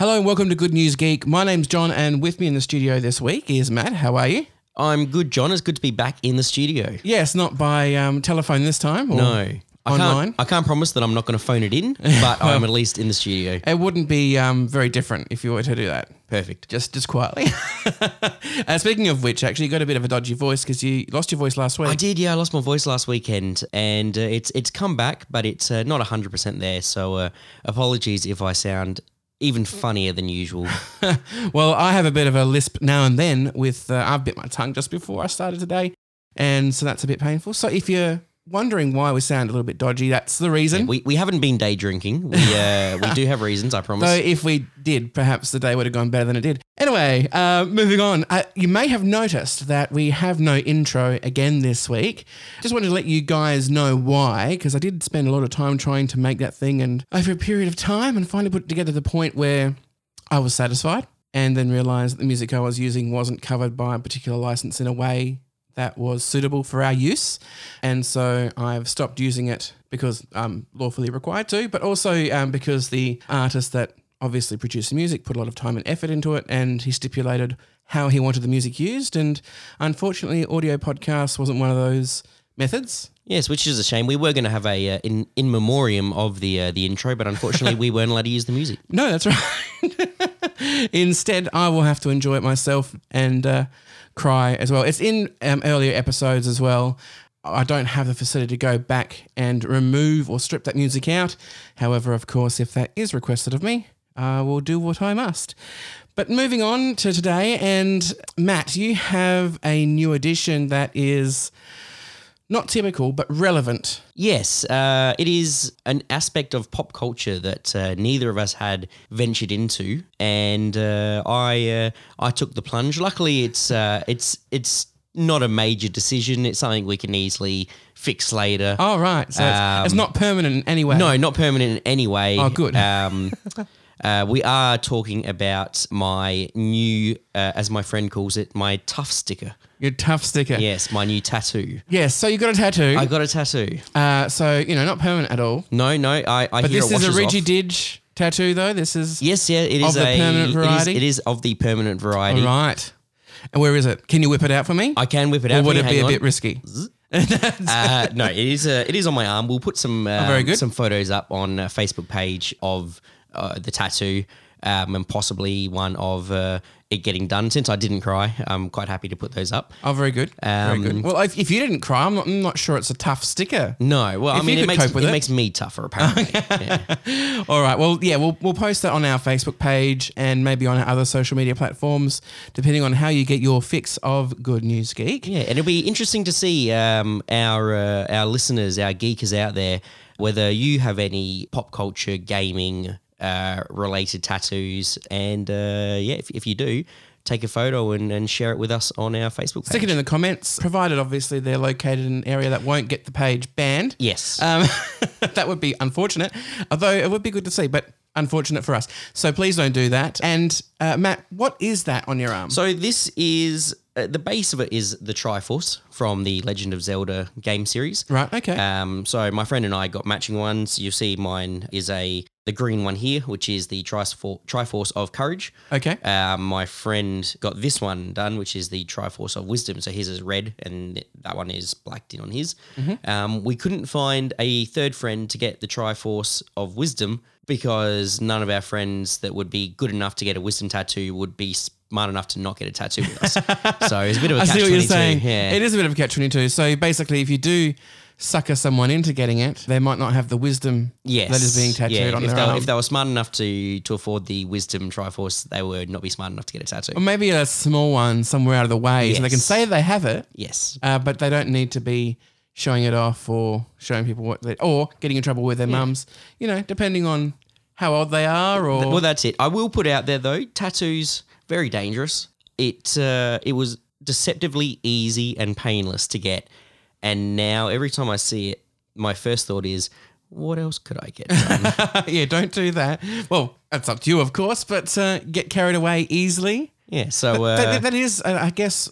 Hello and welcome to Good News Geek. My name's John and with me in the studio this week is Matt. How are you? I'm good, John. It's good to be back in the studio. Yes, not by telephone this time. Or no. I can't promise that I'm not going to phone it in, but well, I'm at least in the studio. It wouldn't be very different if you were to do that. Perfect. Just quietly. Speaking of which, actually, you got a bit of a dodgy voice because you lost your voice last week. I did, yeah. I lost my voice last weekend and it's come back, but it's not 100% there. So apologies if I sound even funnier than usual. Well, I have a bit of a lisp now and then with I've bit my tongue just before I started today, and so that's a bit painful. So if you're wondering why we sound a little bit dodgy, that's the reason. Yeah, we haven't been day drinking. We do have reasons, I promise. So if we did, perhaps the day would have gone better than it did. Anyway, moving on. You may have noticed that we have no intro again this week. Just wanted to let you guys know why, because I did spend a lot of time trying to make that thing and over a period of time and finally put it together to the point where I was satisfied and then realised that the music I was using wasn't covered by a particular licence in a way that was suitable for our use, and so I've stopped using it because I'm lawfully required to, but also because the artist that obviously produced the music put a lot of time and effort into it, and he stipulated how he wanted the music used, and unfortunately audio podcast wasn't one of those methods. Yes, which is a shame. We were going to have a in memoriam of the intro, but unfortunately we weren't allowed to use the music. No, that's right. Instead, I will have to enjoy it myself and cry as well. It's in earlier episodes as well. I don't have the facility to go back and remove or strip that music out. However, of course, if that is requested of me, I will do what I must. But moving on to today, and Matt, you have a new edition that is not typical, but relevant. Yes, it is an aspect of pop culture that neither of us had ventured into, and I took the plunge. Luckily, it's not a major decision. It's something we can easily fix later. Oh, right. So it's not permanent in any way. No, not permanent in any way. Oh, good. We are talking about my new, as my friend calls it, my tough sticker. Your tough sticker. Yes, my new tattoo. Yes, so you got a tattoo. I got a tattoo. So, you know, not permanent at all. No, I but hear it washes off. But this is a Ridge-Didge tattoo though? This is it is of the permanent variety? It is of the permanent variety. All right. And where is it? Can you whip it out for me? I can whip it out for you. Or would it be a bit risky? No, it is on my arm. We'll put some photos up on a Facebook page of the tattoo and possibly one of it getting done. Since I didn't cry, I'm quite happy to put those up. Oh, very good. Very good. Well, if you didn't cry, I'm not sure it's a tough sticker. No. Well, I mean, it makes me tougher apparently. Yeah. All right. Well, yeah, we'll post that on our Facebook page and maybe on our other social media platforms, depending on how you get your fix of Good News Geek. Yeah, and it'll be interesting to see our listeners, our geekers out there, whether you have any pop culture, gaming, related tattoos, and if you do, take a photo and share it with us on our Facebook page. Stick it in the comments, provided obviously they're located in an area that won't get the page banned. Yes. That would be unfortunate, although it would be good to see, but unfortunate for us. So please don't do that. And Matt, what is that on your arm? So this is, the base of it is the Triforce from the Legend of Zelda game series. Right, okay. So my friend and I got matching ones. You'll see mine is the green one here, which is the Triforce of Courage. Okay. My friend got this one done, which is the Triforce of Wisdom. So his is red and that one is blacked in on his. Mm-hmm. We couldn't find a third friend to get the Triforce of Wisdom because none of our friends that would be good enough to get a wisdom tattoo would be smart enough to not get a tattoo with us. So it's a bit of a catch-22. I see what you're saying. Yeah. It is a bit of a catch-22. So basically if you do sucker someone into getting it, they might not have the wisdom that is being tattooed on their arm. If they were smart enough to afford the wisdom Triforce, they would not be smart enough to get a tattoo. Or maybe a small one somewhere out of the way so they can say they have it. Yes. But they don't need to be showing it off or showing people or getting in trouble with their mums, you know, depending on how old they are or... Well, that's it. I will put out there though, tattoos, very dangerous. It was deceptively easy and painless to get. And now every time I see it, my first thought is, what else could I get done? Yeah, don't do that. Well, that's up to you, of course, but get carried away easily. Yeah, so... that is, I guess,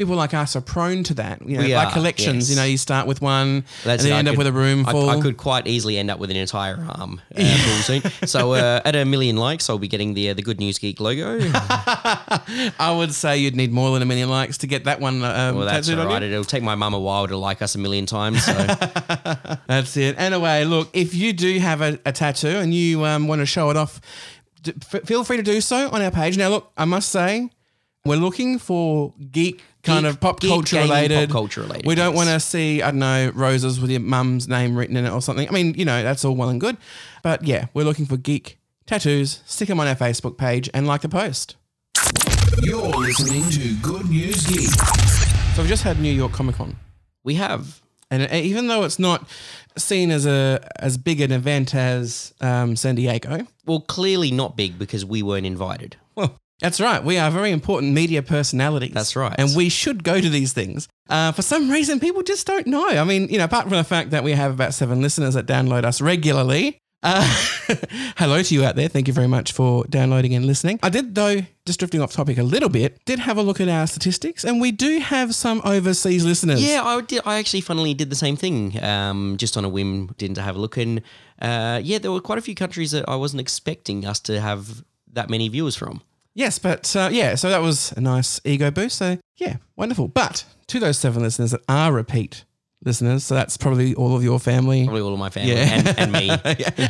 people like us are prone to that. You know, like collections, you know, you start with one and then end up with a room full. I could quite easily end up with an entire arm full soon. So at 1 million likes, I'll be getting the Good News Geek logo. I would say you'd need more than 1 million likes to get that one. Well, that's all right. It'll take my mum a while to like us 1 million times. So. That's it. Anyway, look, if you do have a tattoo and you want to show it off, feel free to do so on our page. Now, look, I must say, we're looking for geek kind of pop culture related. Pop culture related. We don't want to see, I don't know, roses with your mum's name written in it or something. I mean, you know, that's all well and good. But yeah, we're looking for geek tattoos. Stick them on our Facebook page and like the post. You're listening to Good News Geek. So we've just had New York Comic-Con. We have. And even though it's not seen as as big an event as San Diego. Well, clearly not big because we weren't invited. Well. That's right. We are very important media personalities. That's right. And we should go to these things. For some reason, people just don't know. I mean, you know, apart from the fact that we have about 7 listeners that download us regularly. Hello to you out there. Thank you very much for downloading and listening. I did, though, just drifting off topic a little bit, did have a look at our statistics, and we do have some overseas listeners. Yeah, I actually funnily did the same thing, just on a whim, didn't have a look. And yeah, there were quite a few countries that I wasn't expecting us to have that many viewers from. Yes, but yeah, so that was a nice ego boost. So yeah, wonderful. But to those 7 listeners that are repeat listeners, so that's probably all of your family. Probably all of my family and me.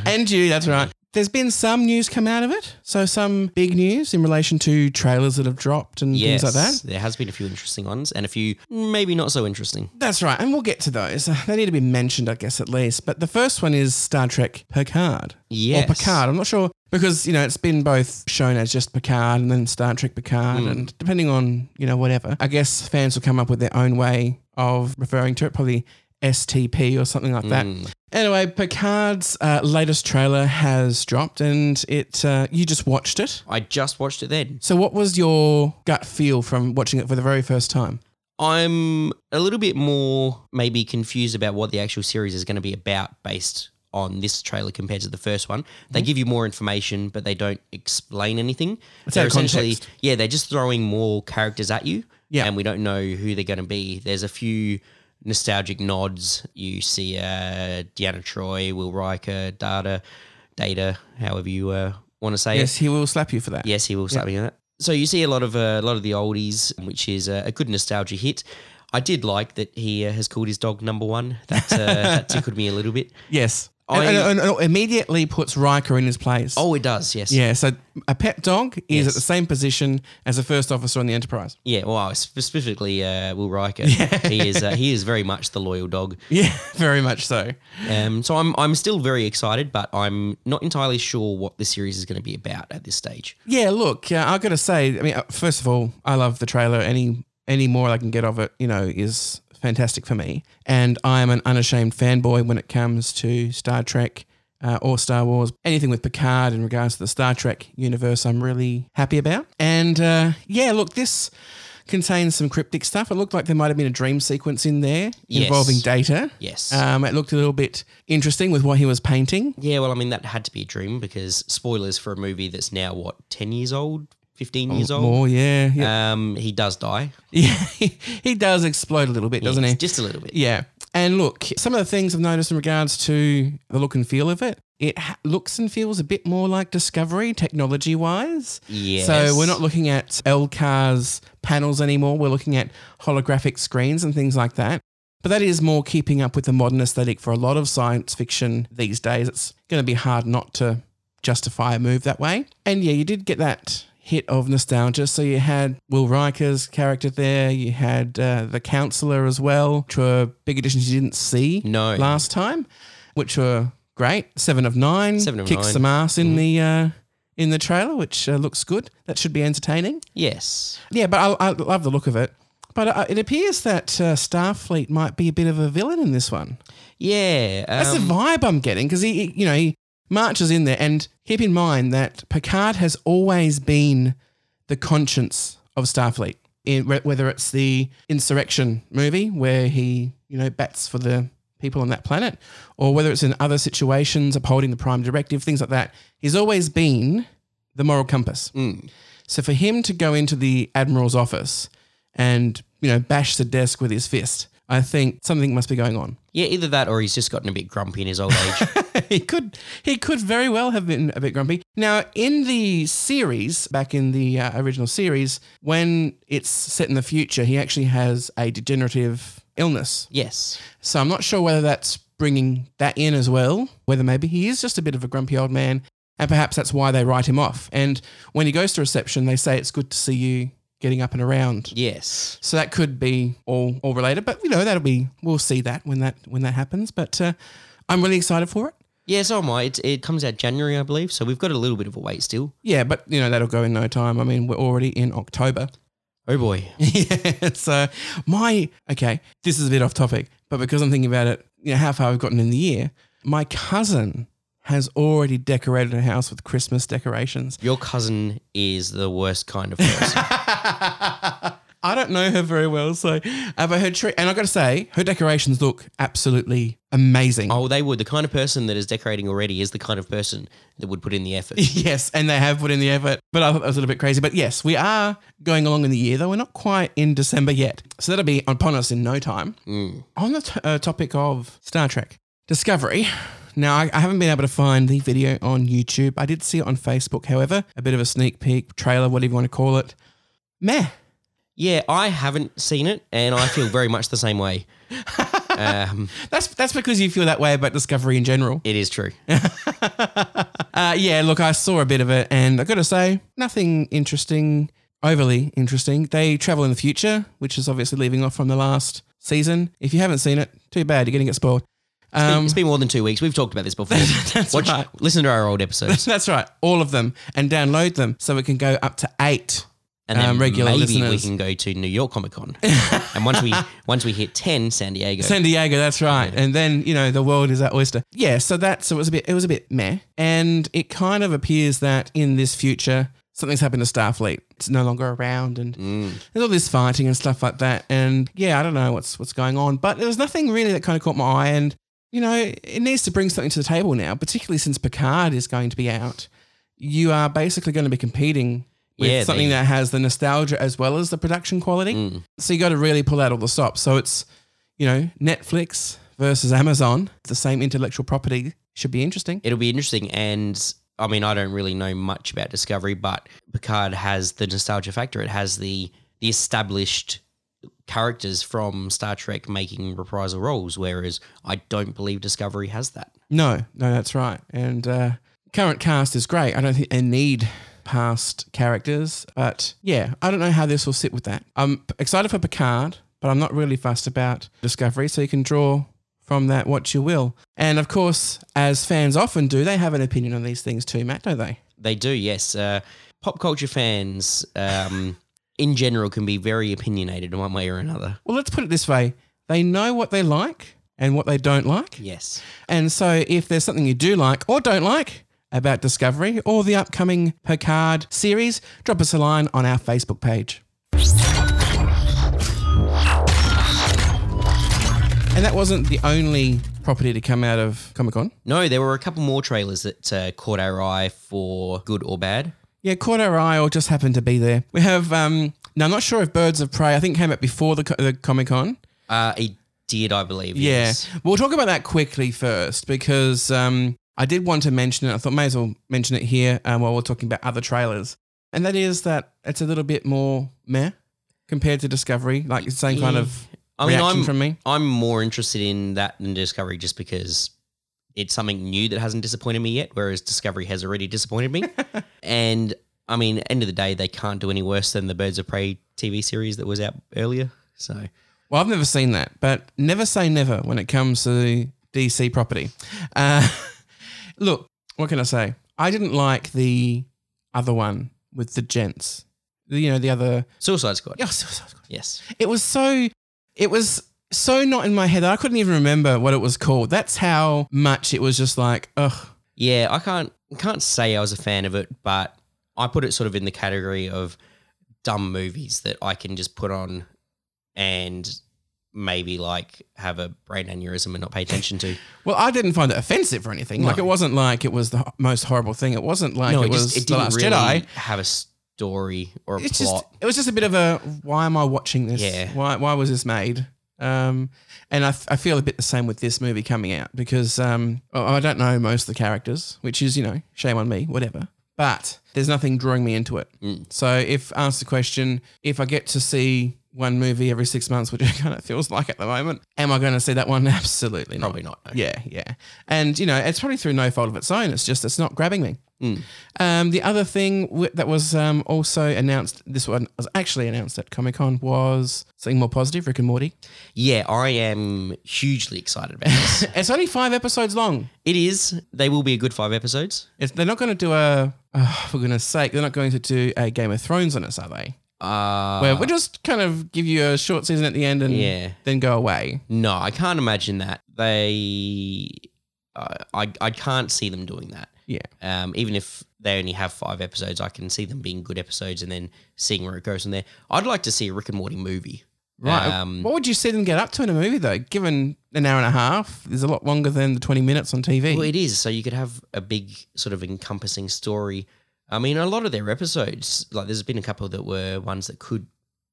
And you, that's right. There's been some news come out of it. So some big news in relation to trailers that have dropped and things like that. There has been a few interesting ones and a few maybe not so interesting. That's right. And we'll get to those. They need to be mentioned, I guess, at least. But the first one is Star Trek Picard. Yes. Or Picard. I'm not sure. Because, you know, it's been both shown as just Picard and then Star Trek Picard and depending on, you know, whatever. I guess fans will come up with their own way of referring to it, probably STP or something like that. Anyway, Picard's latest trailer has dropped and it you just watched it. I just watched it then. So what was your gut feel from watching it for the very first time? I'm a little bit more maybe confused about what the actual series is going to be about based on this trailer compared to the first one. They give you more information, but they don't explain anything. They're essentially, they're just throwing more characters at you and we don't know who they're going to be. There's a few nostalgic nods. You see Deanna Troi, Will Riker, Data, however you want to say it. Yes, he will slap you for that. Yes, he will slap me for that. So you see a lot of the oldies, which is a good nostalgia hit. I did like that he has called his dog Number One. That tickled me a little bit. Yes. And immediately puts Riker in his place. Oh, it does, yes. Yeah, so a pet dog is at the same position as a first officer on the Enterprise. Yeah, well, specifically Will Riker. Yeah. He is very much the loyal dog. Yeah, very much so. So I'm still very excited, but I'm not entirely sure what the series is going to be about at this stage. Yeah, look, I've got to say, I mean, first of all, I love the trailer. Any more I can get of it, you know, is fantastic for me, and I am an unashamed fanboy when it comes to Star Trek or Star Wars. Anything with Picard in regards to the Star Trek universe I'm really happy about. And look, this contains some cryptic stuff. It looked like there might have been a dream sequence in there involving Data. Yes. It looked a little bit interesting with what he was painting. Yeah, well, I mean, that had to be a dream because spoilers for a movie that's now, 10 years old? 15 years old. More, yeah. He does die. Yeah, he does explode a little bit, doesn't he? Just a little bit. Yeah. And look, some of the things I've noticed in regards to the look and feel of it, it looks and feels a bit more like Discovery technology-wise. Yes. So we're not looking at LCAR's panels anymore. We're looking at holographic screens and things like that. But that is more keeping up with the modern aesthetic for a lot of science fiction these days. It's going to be hard not to justify a move that way. And, yeah, you did get that hit of nostalgia. So you had Will Riker's character there. You had the Counselor as well, which were big additions you didn't see last time, which were great. 7 of 9 kicks some ass in the trailer, which looks good. That should be entertaining. Yes. Yeah, but I love the look of it. But it appears that Starfleet might be a bit of a villain in this one. Yeah, that's the vibe I'm getting because he marches in there, and keep in mind that Picard has always been the conscience of Starfleet, whether it's the Insurrection movie where he, bats for the people on that planet, or whether it's in other situations, upholding the Prime Directive, things like that. He's always been the moral compass. So for him to go into the Admiral's office and you know, bash the desk with his fist. I think something must be going on. Yeah, either that or he's just gotten a bit grumpy in his old age. He could very well have been a bit grumpy. Now, in the series, back in the original series, when it's set in the future, he actually has a degenerative illness. Yes. So I'm not sure whether that's bringing that in as well, whether maybe he is just a bit of a grumpy old man and perhaps that's why they write him off. And when he goes to reception, they say, it's good to see you getting up and around. Yes. So that could be all related, but you know, we'll see that when that happens, but I'm really excited for it. Yeah, so am I. It comes out January, I believe. So we've got a little bit of a wait still. Yeah, but you know, that'll go in no time. I mean, we're already in October. Oh boy. Yeah. So this is a bit off topic, but because I'm thinking about it, you know, how far we've gotten in the year, my cousin has already decorated her house with Christmas decorations. Your cousin is the worst kind of person. I don't know her very well, so but her tree, and I've got to say, her decorations look absolutely amazing. Oh, they would. The kind of person that is decorating already is the kind of person that would put in the effort. Yes, and they have put in the effort, but I thought that was a little bit crazy. But yes, we are going along in the year, though we're not quite in December yet. So that'll be upon us in no time. Mm. On the topic of Star Trek Discovery... Now, I haven't been able to find the video on YouTube. I did see it on Facebook, however, a bit of a sneak peek, trailer, whatever you want to call it. Meh. Yeah, I haven't seen it and I feel very much the same way. That's because you feel that way about Discovery in general. It is true. Yeah, look, I saw a bit of it and I've got to say, nothing interesting, overly interesting. They travel in the future, which is obviously leaving off from the last season. If you haven't seen it, too bad, you're going to get spoiled. It's been more than 2 weeks. We've talked about this before. Right. Listen to our old episodes. That's right. All of them. And download them so we can go up to 8 and then regular listeners. Maybe we can go to New York Comic-Con. And once we hit 10, San Diego. San Diego, that's right. And then, you know, the world is our oyster. Yeah, so it was a bit meh. And it kind of appears that in this future, something's happened to Starfleet. It's no longer around and there's all this fighting and stuff like that. And yeah, I don't know what's going on. But there was nothing really that kind of caught my eye and you know, it needs to bring something to the table now, particularly since Picard is going to be out. You are basically going to be competing with something that has the nostalgia as well as the production quality. Mm. So you got to really pull out all the stops. So it's, you know, Netflix versus Amazon, the same intellectual property. Should be interesting. It'll be interesting. And I mean, I don't really know much about Discovery, but Picard has the nostalgia factor. It has the established characters from Star Trek making reprisal roles, whereas I don't believe Discovery has that. No, that's right. And current cast is great. I don't think they need past characters, but yeah, I don't know how this will sit with that. I'm excited for Picard, but I'm not really fussed about Discovery, so you can draw from that what you will. And of course, as fans often do, they have an opinion on these things too, Matt, don't they? They do, yes. Pop culture fans... in general, can be very opinionated in one way or another. Well, let's put it this way. They know what they like and what they don't like. Yes. And so if there's something you do like or don't like about Discovery or the upcoming Picard series, drop us a line on our Facebook page. And that wasn't the only property to come out of Comic-Con. No, there were a couple more trailers that caught our eye for good or bad. Yeah, caught our eye or just happened to be there. We have, now I'm not sure if Birds of Prey, I think came out before the Comic-Con. It did, I believe, yes. Yeah, we'll talk about that quickly first because I did want to mention it. I thought may as well mention it here while we're talking about other trailers. And that is that it's a little bit more meh compared to Discovery, like the same kind of reaction from me. I'm more interested in that than Discovery just because... it's something new that hasn't disappointed me yet, whereas Discovery has already disappointed me. And, I mean, end of the day, they can't do any worse than the Birds of Prey TV series that was out earlier. So, well, I've never seen that, but never say never when it comes to DC property. Look, what can I say? I didn't like the other one with the gents. You know, the other... Suicide Squad. Yeah, Suicide Squad. Yes. It was so not in my head. I couldn't even remember what it was called. That's how much it was just like, ugh. Yeah, I can't say I was a fan of it, but I put it sort of in the category of dumb movies that I can just put on and maybe like have a brain aneurysm and not pay attention to. Well, I didn't find it offensive or anything. No. Like it wasn't like it was the most horrible thing. It wasn't like it was The Last Jedi. Have a story or a plot. Just, it was just a bit of a, why am I watching this? Yeah. Why was this made? And I feel a bit the same with this movie coming out because I don't know most of the characters, which is, you know, shame on me, whatever. But there's nothing drawing me into it. Mm. So if asked the question, if I get to see one movie every 6 months, which it kind of feels like at the moment, am I going to see that one? Absolutely not. Probably not. No. Yeah, yeah. And, you know, it's probably through no fault of its own. It's just it's not grabbing me. Mm. The other thing that was also announced, this one was actually announced at Comic-Con, was something more positive, Rick and Morty. Yeah, I am hugely excited about this. It's only 5 episodes long. It is. They will be a good 5 episodes. They're not going to do a, for goodness sake, they're not going to do a Game of Thrones on us, are they? Where we'll just kind of give you a short season at the end and then go away. No, I can't imagine that. I can't see them doing that. Yeah. Even if they only have 5 episodes, I can see them being good episodes and then seeing where it goes from there. I'd like to see a Rick and Morty movie. Right. What would you see them get up to in a movie though? Given an hour and a half is a lot longer than the 20 minutes on TV. Well, it is. So you could have a big sort of encompassing story. I mean, a lot of their episodes, like there's been a couple that were ones that could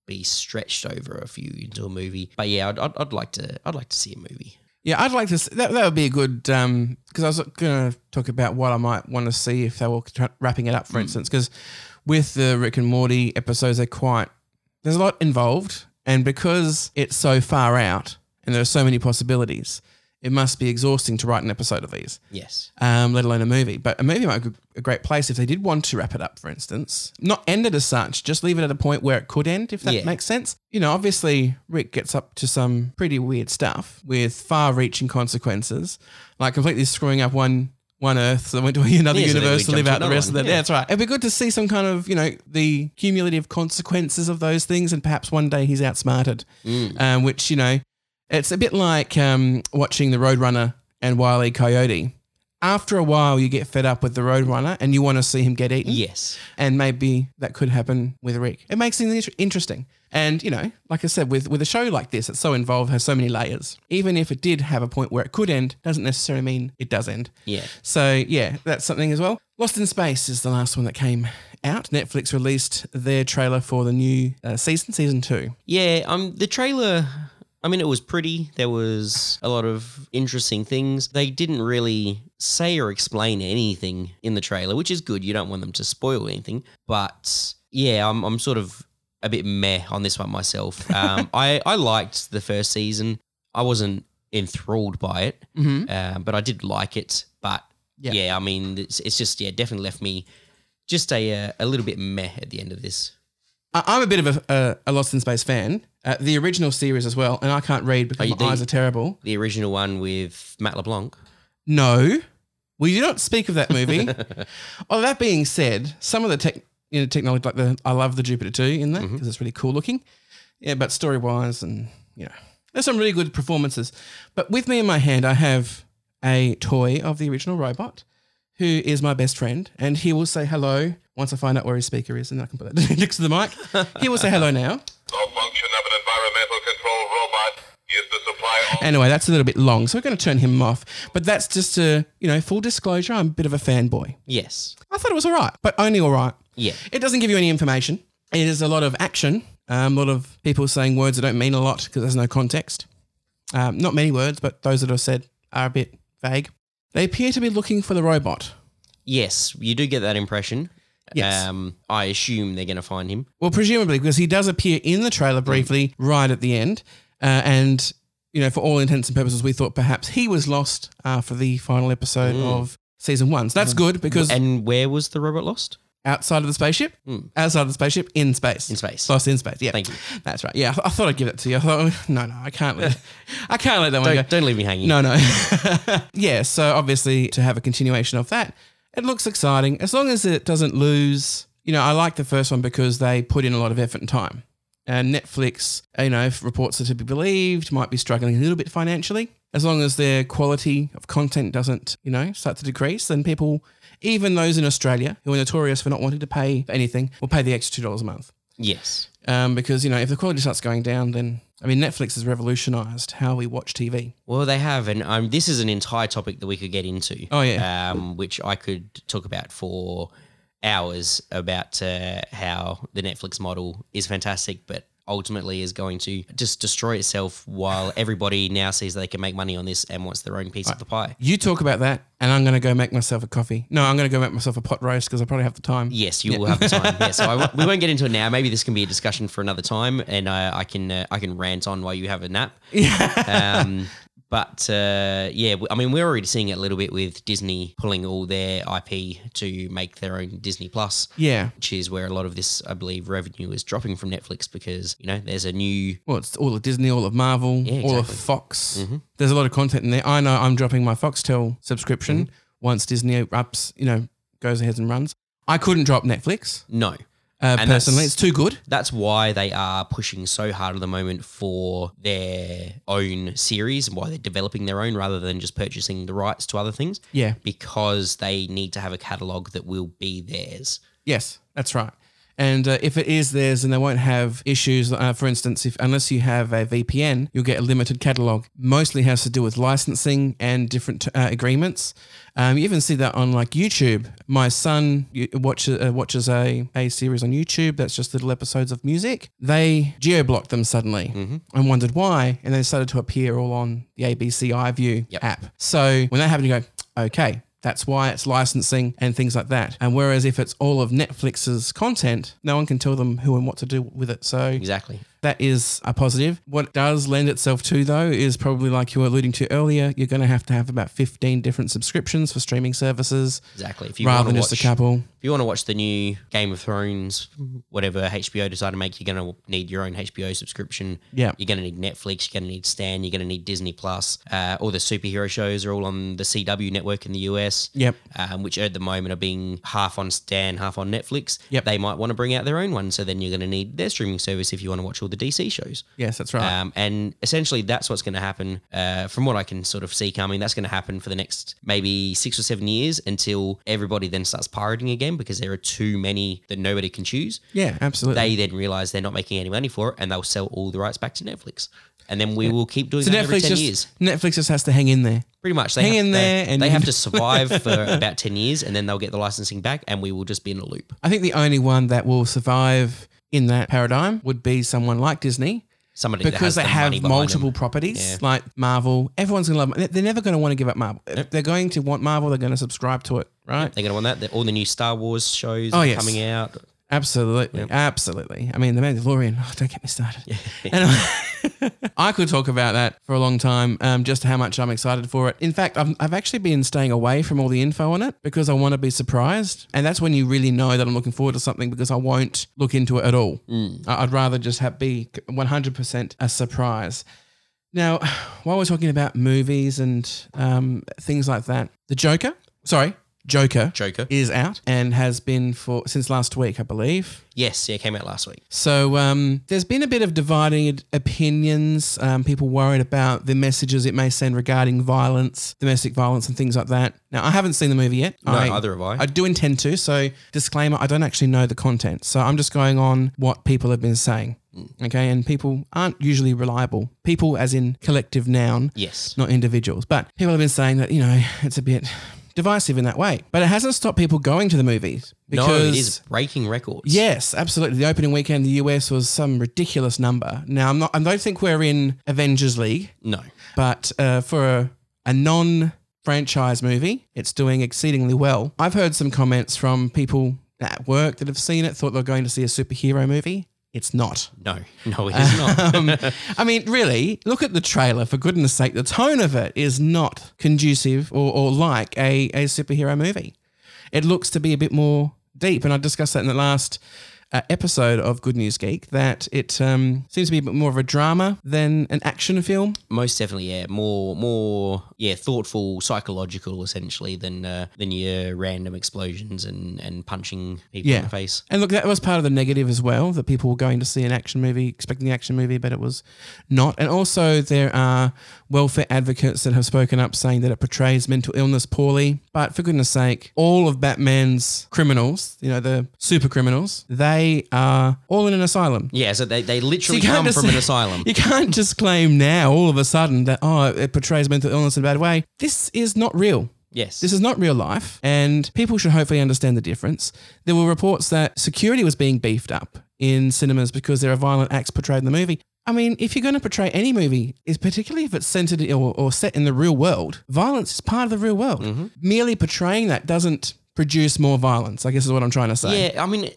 be stretched over a few into a movie. But yeah, I'd like to see a movie. Yeah, I'd like to see, that would be a good, because I was going to talk about what I might want to see if they were wrapping it up, for instance, because with the Rick and Morty episodes, there's a lot involved, and because it's so far out and there are so many possibilities, it must be exhausting to write an episode of these. Yes. Let alone a movie. But a movie might be a great place if they did want to wrap it up, for instance. Not end it as such, just leave it at a point where it could end, if that makes sense. You know, obviously Rick gets up to some pretty weird stuff with far-reaching consequences, like completely screwing up one Earth, so they went to another universe to live out the rest of it. Yeah, that's right. It'd be good to see some kind of, you know, the cumulative consequences of those things, and perhaps one day he's outsmarted, which, you know, it's a bit like watching the Roadrunner and Wile E. Coyote. After a while, you get fed up with the Roadrunner and you want to see him get eaten. Yes. And maybe that could happen with Rick. It makes things interesting. And, you know, like I said, with a show like this, it's so involved, has so many layers. Even if it did have a point where it could end, doesn't necessarily mean it does end. Yeah. So, yeah, that's something as well. Lost in Space is the last one that came out. Netflix released their trailer for the new season 2. Yeah, the trailer... I mean, it was pretty. There was a lot of interesting things. They didn't really say or explain anything in the trailer, which is good. You don't want them to spoil anything. But yeah, I'm sort of a bit meh on this one myself. I liked the first season. I wasn't enthralled by it, but I did like it. But yeah, I mean, it's just, definitely left me just a little bit meh at the end of this. I'm a bit of a Lost in Space fan, the original series as well, and I can't read because my eyes are terrible. The original one with Matt LeBlanc? No. We do not speak of that movie. Oh, that being said, some of the technology, like I love the Jupiter 2 in that because it's really cool looking. Yeah, but story-wise and, you know, there's some really good performances. But with me in my hand, I have a toy of the original robot who is my best friend, and he will say hello once I find out where his speaker is, and I can put that next to the mic. He will say hello now. Low function of an environmental control robot is the supply. Anyway, that's a little bit long, so we're going to turn him off. But that's just full disclosure, I'm a bit of a fanboy. Yes. I thought it was all right, but only all right. Yeah. It doesn't give you any information. It is a lot of action, a lot of people saying words that don't mean a lot because there's no context. Not many words, but those that are said are a bit vague. They appear to be looking for the robot. Yes, you do get that impression. Yes. I assume they're going to find him. Well, presumably, because he does appear in the trailer briefly right at the end. And, you know, for all intents and purposes, we thought perhaps he was lost for the final episode of season 1. So that's good because... And where was the robot lost? Outside of the spaceship? Outside of the spaceship, in space. In space. Lost in space, yeah. Thank you. That's right. Yeah, I thought I'd give that to you. I thought, no, I can't let that one go. Don't leave me hanging. No. Yeah, so obviously to have a continuation of that, it looks exciting. As long as it doesn't lose, you know, I like the first one because they put in a lot of effort and time. And Netflix, you know, if reports are to be believed, might be struggling a little bit financially. As long as their quality of content doesn't, you know, start to decrease, then people... Even those in Australia who are notorious for not wanting to pay anything will pay the extra $2 a month. Yes. Because, you know, if the quality starts going down, then, I mean, Netflix has revolutionised how we watch TV. Well, they have. And this is an entire topic that we could get into. Oh, yeah. Which I could talk about for hours about how the Netflix model is fantastic, but ultimately is going to just destroy itself while everybody now sees that they can make money on this and wants their own piece of the pie. You talk about that and I'm going to go make myself a coffee. No, I'm going to go make myself a pot roast because I probably have the time. Yes, you will have the time. Yeah, so we won't get into it now. Maybe this can be a discussion for another time and I can rant on while you have a nap. I mean, we're already seeing it a little bit with Disney pulling all their IP to make their own Disney Plus. Yeah. Which is where a lot of this, I believe, revenue is dropping from Netflix because, you know, there's a new... Well, it's all of Disney, all of Marvel, all of Fox. Mm-hmm. There's a lot of content in there. I know I'm dropping my Foxtel subscription once Disney ups, you know, goes ahead and runs. I couldn't drop Netflix. No. Personally, it's too good. That's why they are pushing so hard at the moment for their own series and why they're developing their own rather than just purchasing the rights to other things. Yeah. Because they need to have a catalogue that will be theirs. Yes, that's right. And if it is theirs, then they won't have issues. For instance, unless you have a VPN, you'll get a limited catalog. Mostly has to do with licensing and different agreements. You even see that on like YouTube. My son watches a series on YouTube that's just little episodes of music. They geo-blocked them suddenly and wondered why, and they started to appear all on the ABC iView app. So when that happened, you go, okay. That's why it's licensing and things like that. And whereas if it's all of Netflix's content, no one can tell them who and what to do with it. So exactly. That is a positive. What it does lend itself to, though, is probably like you were alluding to earlier, you're going to have about 15 different subscriptions for streaming services. Exactly. If you rather than just a couple. If you want to watch the new Game of Thrones, whatever HBO decide to make, you're going to need your own HBO subscription. Yeah. You're going to need Netflix. You're going to need Stan. You're going to need Disney Plus. All the superhero shows are all on the CW network in the US. Yep. Which at the moment are being half on Stan, half on Netflix. Yep. They might want to bring out their own one. So then you're going to need their streaming service if you want to watch all the DC shows. Yes, that's right. And essentially that's what's going to happen from what I can sort of see coming. That's going to happen for the next maybe 6 or 7 years until everybody then starts pirating again because there are too many that nobody can choose. Yeah, absolutely. They then realize they're not making any money for it and they'll sell all the rights back to Netflix. And then we will keep doing that every 10 years. Netflix just has to hang in there. Pretty much. They have to survive for about 10 years and then they'll get the licensing back and we will just be in a loop. I think the only one that will survive in that paradigm would be someone like Disney. Somebody because they have multiple properties like Marvel. Everyone's going to love. They're never going to want to give up Marvel. If they're going to want Marvel, they're going to subscribe to it, right? Yep, they're going to want that. All the new Star Wars shows are coming out. Absolutely. Yep. Absolutely. I mean, The Mandalorian, don't get me started. Anyway, I could talk about that for a long time, just how much I'm excited for it. In fact, I've actually been staying away from all the info on it because I want to be surprised. And that's when you really know that I'm looking forward to something because I won't look into it at all. I'd rather just be 100% a surprise. Now, while we're talking about movies and things like that, the Joker is out and has been since last week, I believe. Yes, it came out last week. So there's been a bit of divided opinions. People worried about the messages it may send regarding violence, domestic violence and things like that. Now, I haven't seen the movie yet. No, either have I. I do intend to. So disclaimer, I don't actually know the content. So I'm just going on what people have been saying. Okay, and people aren't usually reliable. People as in collective noun. Yes. Not individuals. But people have been saying that, you know, it's a bit... divisive in that way, but it hasn't stopped people going to the movies because it is breaking records. Yes, absolutely. The opening weekend in the US was some ridiculous number. Now I don't think we're in Avengers League. No, but for a non-franchise movie, it's doing exceedingly well. I've heard some comments from people at work that have seen it, thought they're going to see a superhero movie. It's not. No, it's not. I mean, really, look at the trailer, for goodness sake. The tone of it is not conducive or like a superhero movie. It looks to be a bit more deep, and I discussed that in the last episode of Good News Geek, that it seems to be a bit more of a drama than an action film. Most definitely, yeah. More thoughtful, psychological, essentially, than your random explosions and punching people in the face. And look, that was part of the negative as well, that people were going to see an action movie, expecting an action movie, but it was not. And also there are welfare advocates that have spoken up saying that it portrays mental illness poorly. But for goodness sake, all of Batman's criminals, you know, the super criminals, they are all in an asylum. Yeah, so they literally come from an asylum. You can't just claim now all of a sudden that, it portrays mental illness in a bad way. This is not real. Yes. This is not real life, and people should hopefully understand the difference. There were reports that security was being beefed up in cinemas because there are violent acts portrayed in the movie. I mean, if you're going to portray any movie, is particularly if it's centered or set in the real world, violence is part of the real world. Mm-hmm. Merely portraying that doesn't produce more violence, I guess is what I'm trying to say. Yeah, I mean,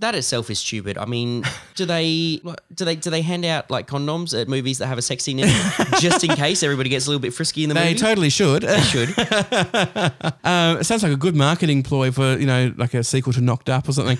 that itself is stupid. I mean, do they hand out like condoms at movies that have a sex scene in it just in case everybody gets a little bit frisky in the movie? They totally should. They should. It sounds like a good marketing ploy for, you know, like a sequel to Knocked Up or something.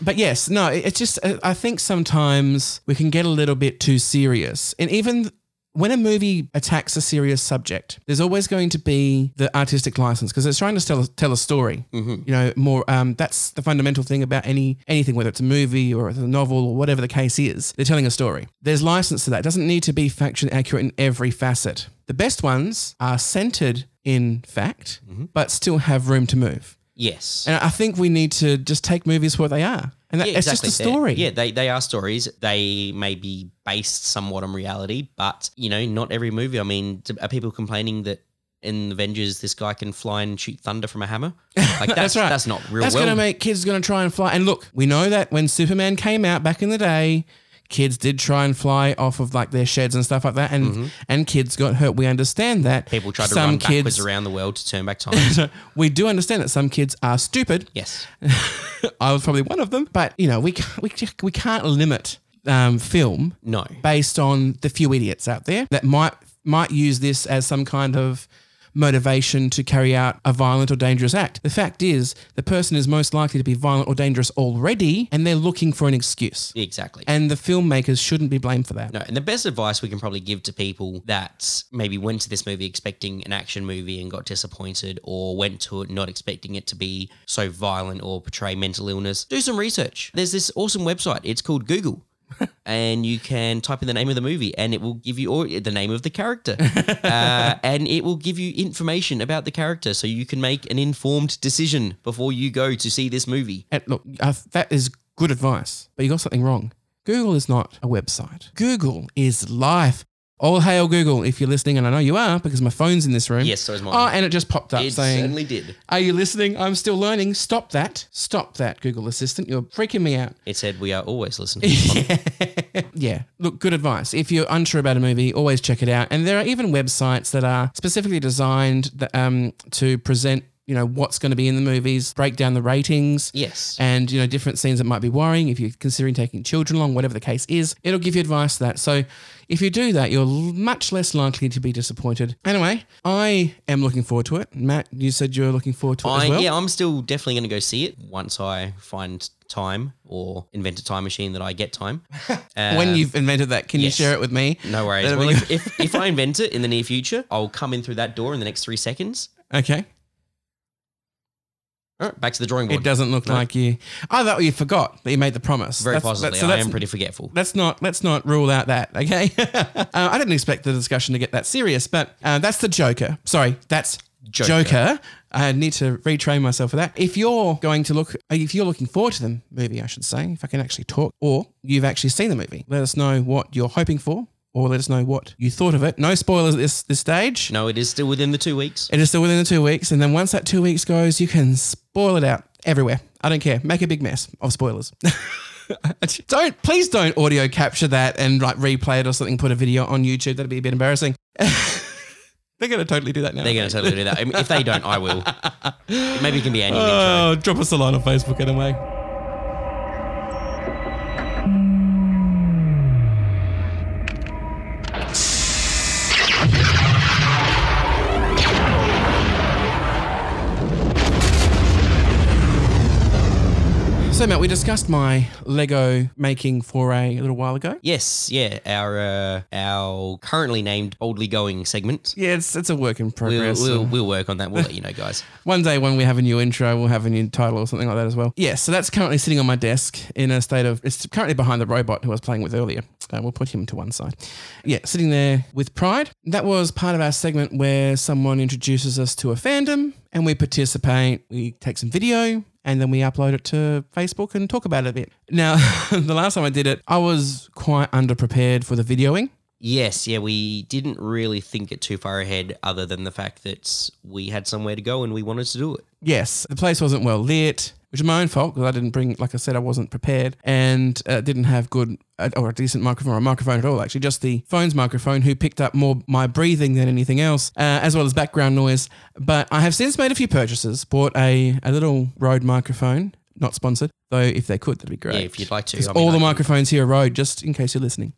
But yes, no, it's just, I think sometimes we can get a little bit too serious. And even when a movie attacks a serious subject, there's always going to be the artistic license because it's trying to tell a story. Mm-hmm. You know, more. That's the fundamental thing about anything, whether it's a movie or a novel or whatever the case is. They're telling a story. There's license to that. It doesn't need to be factually accurate in every facet. The best ones are centered in fact, mm-hmm. but still have room to move. Yes. And I think we need to just take movies for what they are. And that, yeah, exactly. It's just a story. Yeah, they are stories. They may be based somewhat on reality, but, you know, not every movie. I mean, are people complaining that in Avengers this guy can fly and shoot thunder from a hammer? Like that's right. That's not real world. That's going to make kids going to try and fly. And look, we know that when Superman came out back in the day, kids did try and fly off of like their sheds and stuff like that, and mm-hmm. and kids got hurt. We understand that. People tried to run backwards around the world to turn back time. We do understand that some kids are stupid. Yes. I was probably one of them. But, you know, we can't limit film based on the few idiots out there that might use this as some kind of motivation to carry out a violent or dangerous act. The fact is, the person is most likely to be violent or dangerous already, and they're looking for an excuse. Exactly. And the filmmakers shouldn't be blamed for that. No, and the best advice we can probably give to people that maybe went to this movie expecting an action movie and got disappointed, or went to it not expecting it to be so violent or portray mental illness, do some research. There's this awesome website. It's called Google. And you can type in the name of the movie and it will give you the name of the character. And it will give you information about the character so you can make an informed decision before you go to see this movie. And look, that is good advice, but you got something wrong. Google is not a website. Google is life. All hail Google if you're listening, and I know you are because my phone's in this room. Yes, so is mine. Oh, and it just popped up saying... It certainly did. Are you listening? I'm still learning. Stop that. Stop that, Google Assistant. You're freaking me out. It said we are always listening. Yeah. Look, good advice. If you're unsure about a movie, always check it out. And there are even websites that are specifically designed to present, you know, what's going to be in the movies, break down the ratings. Yes. And, you know, different scenes that might be worrying. If you're considering taking children along, whatever the case is, it'll give you advice to that. So if you do that, you're much less likely to be disappointed. Anyway, I am looking forward to it. Matt, you said you're looking forward to it as well. Yeah, I'm still definitely going to go see it once I find time or invent a time machine that I get time. When you've invented that, can you share it with me? No worries. Well, if I invent it in the near future, I'll come in through that door in the next 3 seconds. Okay. All right, back to the drawing board. It doesn't look like you. I thought you forgot that you made the promise. Very possibly. So I am pretty forgetful. Let's not rule out that, okay? I didn't expect the discussion to get that serious, but that's the Joker. Sorry, that's Joker. I need to retrain myself for that. If you're looking forward to the movie, I should say, if I can actually talk, or you've actually seen the movie, let us know what you're hoping for. Or let us know what you thought of it. No spoilers at this stage. No, it is still within the 2 weeks. It is still within the 2 weeks. And then once that 2 weeks goes, you can spoil it out everywhere. I don't care. Make a big mess of spoilers. Please don't audio capture that and like replay it or something, put a video on YouTube. That'd be a bit embarrassing. They're going to totally do that now. They're going to totally do that. I mean, if they don't, I will. Maybe it can be an intro. Drop us a line on Facebook anyway. So, Matt, we discussed my Lego making foray a little while ago. Yes, yeah, our currently named Boldly Going segment. Yeah, it's a work in progress. We'll work on that. We'll let you know, guys. One day when we have a new intro, we'll have a new title or something like that as well. Yeah, so that's currently sitting on my desk in a state of... It's currently behind the robot who I was playing with earlier. We'll put him to one side. Yeah, sitting there with pride. That was part of our segment where someone introduces us to a fandom and we participate. We take some video... and then we upload it to Facebook and talk about it a bit. Now, the last time I did it, I was quite underprepared for the videoing. Yes, yeah, we didn't really think it too far ahead other than the fact that we had somewhere to go and we wanted to do it. Yes, the place wasn't well lit, which is my own fault because I didn't bring, like I said, I wasn't prepared and didn't have good or a decent microphone or a microphone at all, actually, just the phone's microphone who picked up more my breathing than anything else, as well as background noise. But I have since made a few purchases, bought a little Rode microphone. Not sponsored, though if they could, that'd be great. Yeah, if you'd like to. All the microphones here are Rode, just in case you're listening.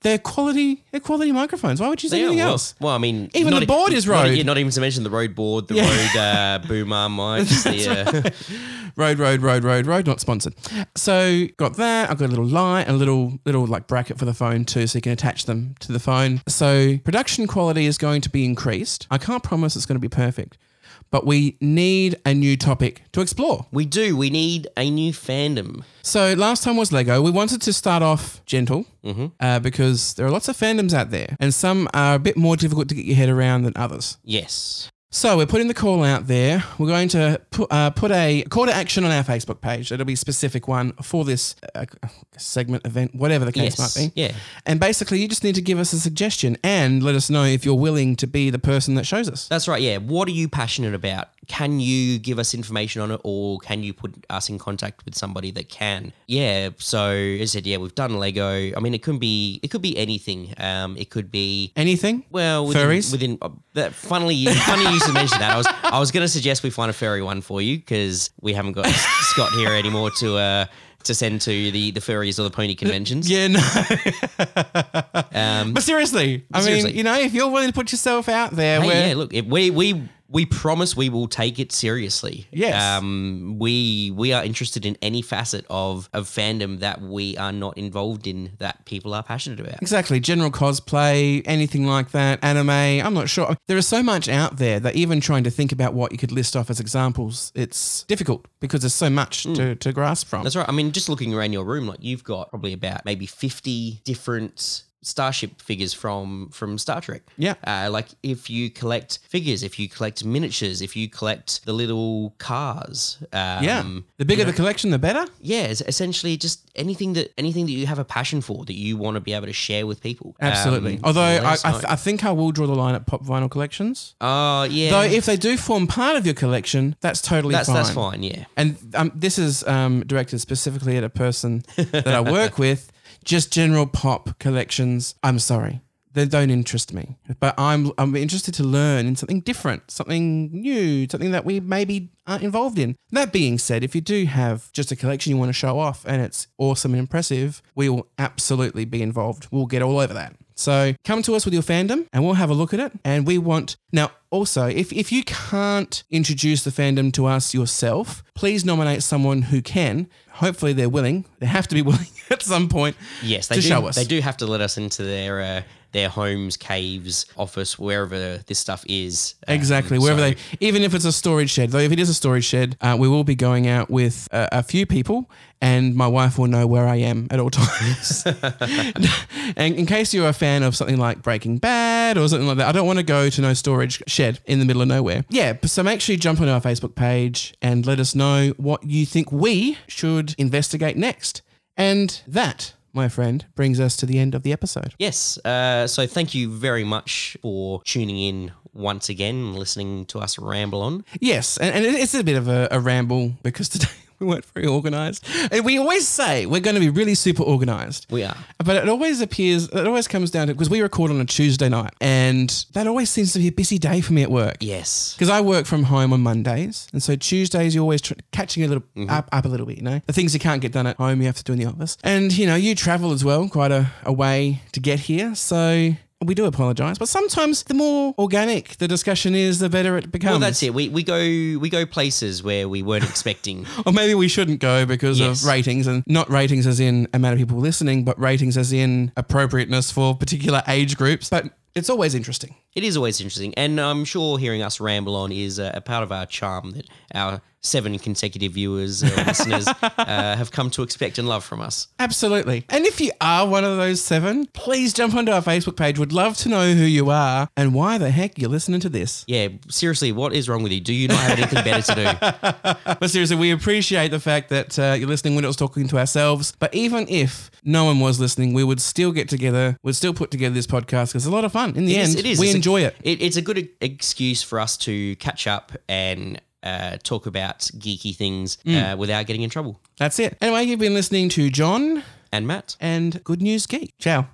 They're quality microphones. Why would you say anything else? Well, I mean, even the board is Rode. Not even to mention the Rode board, the Rode boom arm mics. Rode, not sponsored. So got that. I've got a little light, a little like bracket for the phone too, so you can attach them to the phone. So production quality is going to be increased. I can't promise it's going to be perfect. But we need a new topic to explore. We do. We need a new fandom. So last time was Lego. We wanted to start off gentle because there are lots of fandoms out there and some are a bit more difficult to get your head around than others. Yes. So we're putting the call out there. We're going to put a call to action on our Facebook page. It'll be a specific one for this segment, event, whatever the case might be. Yeah. And basically you just need to give us a suggestion and let us know if you're willing to be the person that shows us. That's right, yeah. What are you passionate about? Can you give us information on it or can you put us in contact with somebody that can? Yeah, so as I said, yeah, we've done Lego. I mean, it could be anything. It could be... Anything? Well, within that, funnily you used to mention that. I was going to suggest we find a furry one for you because we haven't got Scott here anymore to send to the furries or the pony conventions. Yeah, no. But seriously, you know, if you're willing to put yourself out there... Hey, yeah, look, if we promise we will take it seriously. Yes. We are interested in any facet of fandom that we are not involved in that people are passionate about. Exactly. General cosplay, anything like that, anime, I'm not sure. There is so much out there that even trying to think about what you could list off as examples, it's difficult because there's so much to grasp from. That's right. I mean, just looking around your room, like you've got probably about maybe 50 different Starship figures from Star Trek. Yeah. Like if you collect figures, if you collect miniatures, if you collect the little cars. Yeah. The bigger the collection, the better. Yeah. It's essentially just anything that you have a passion for that you want to be able to share with people. Absolutely. Although I think I will draw the line at Pop Vinyl collections. Oh, yeah. Though if they do form part of your collection, that's totally fine. That's fine, yeah. And this is directed specifically at a person that I work with. Just general pop collections, I'm sorry, they don't interest me. But I'm interested to learn in something different, something new, something that we maybe aren't involved in. That being said, if you do have just a collection you want to show off and it's awesome and impressive, we will absolutely be involved. We'll get all over that. So come to us with your fandom and we'll have a look at it. And we want... Now, also, if you can't introduce the fandom to us yourself, please nominate someone who can. Hopefully they're willing. They have to be willing at some point to show us. They do have to let us into their homes, caves, office, wherever this stuff is. Exactly, wherever even if it's a storage shed, though if it is a storage shed, we will be going out with a few people and my wife will know where I am at all times. And in case you're a fan of something like Breaking Bad or something like that, I don't want to go to no storage shed in the middle of nowhere. Yeah, so make sure you jump onto our Facebook page and let us know what you think we should investigate next. And that, my friend, brings us to the end of the episode. Yes. So thank you very much for tuning in once again, listening to us ramble on. Yes. And it's a bit of a ramble because today we weren't very organised. And we always say we're going to be really super organised. We are. But it always comes down to, because we record on a Tuesday night and that always seems to be a busy day for me at work. Yes. Because I work from home on Mondays. And so Tuesdays you're always catching a little up a little bit, you know. The things you can't get done at home you have to do in the office. And, you know, you travel as well, quite a way to get here. So... we do apologise, but sometimes the more organic the discussion is, the better it becomes. Well, that's it. We go places where we weren't expecting. Or maybe we shouldn't go because of ratings, and not ratings as in amount of people listening, but ratings as in appropriateness for particular age groups. But it's always interesting. It is always interesting, and I'm sure hearing us ramble on is a part of our charm that our 7 consecutive viewers or listeners have come to expect and love from us. Absolutely. And if you are one of those 7, please jump onto our Facebook page. We'd love to know who you are and why the heck you're listening to this. Yeah, seriously, what is wrong with you? Do you not have anything better to do? But seriously, we appreciate the fact that you're listening. We're not talking to ourselves, but even if no one was listening, we would still get together. We'd still put together this podcast because it's a lot of fun. In the end, we enjoy it. It's a good excuse for us to catch up and talk about geeky things without getting in trouble. That's it. Anyway, you've been listening to John and Matt and Good News Geek. Ciao.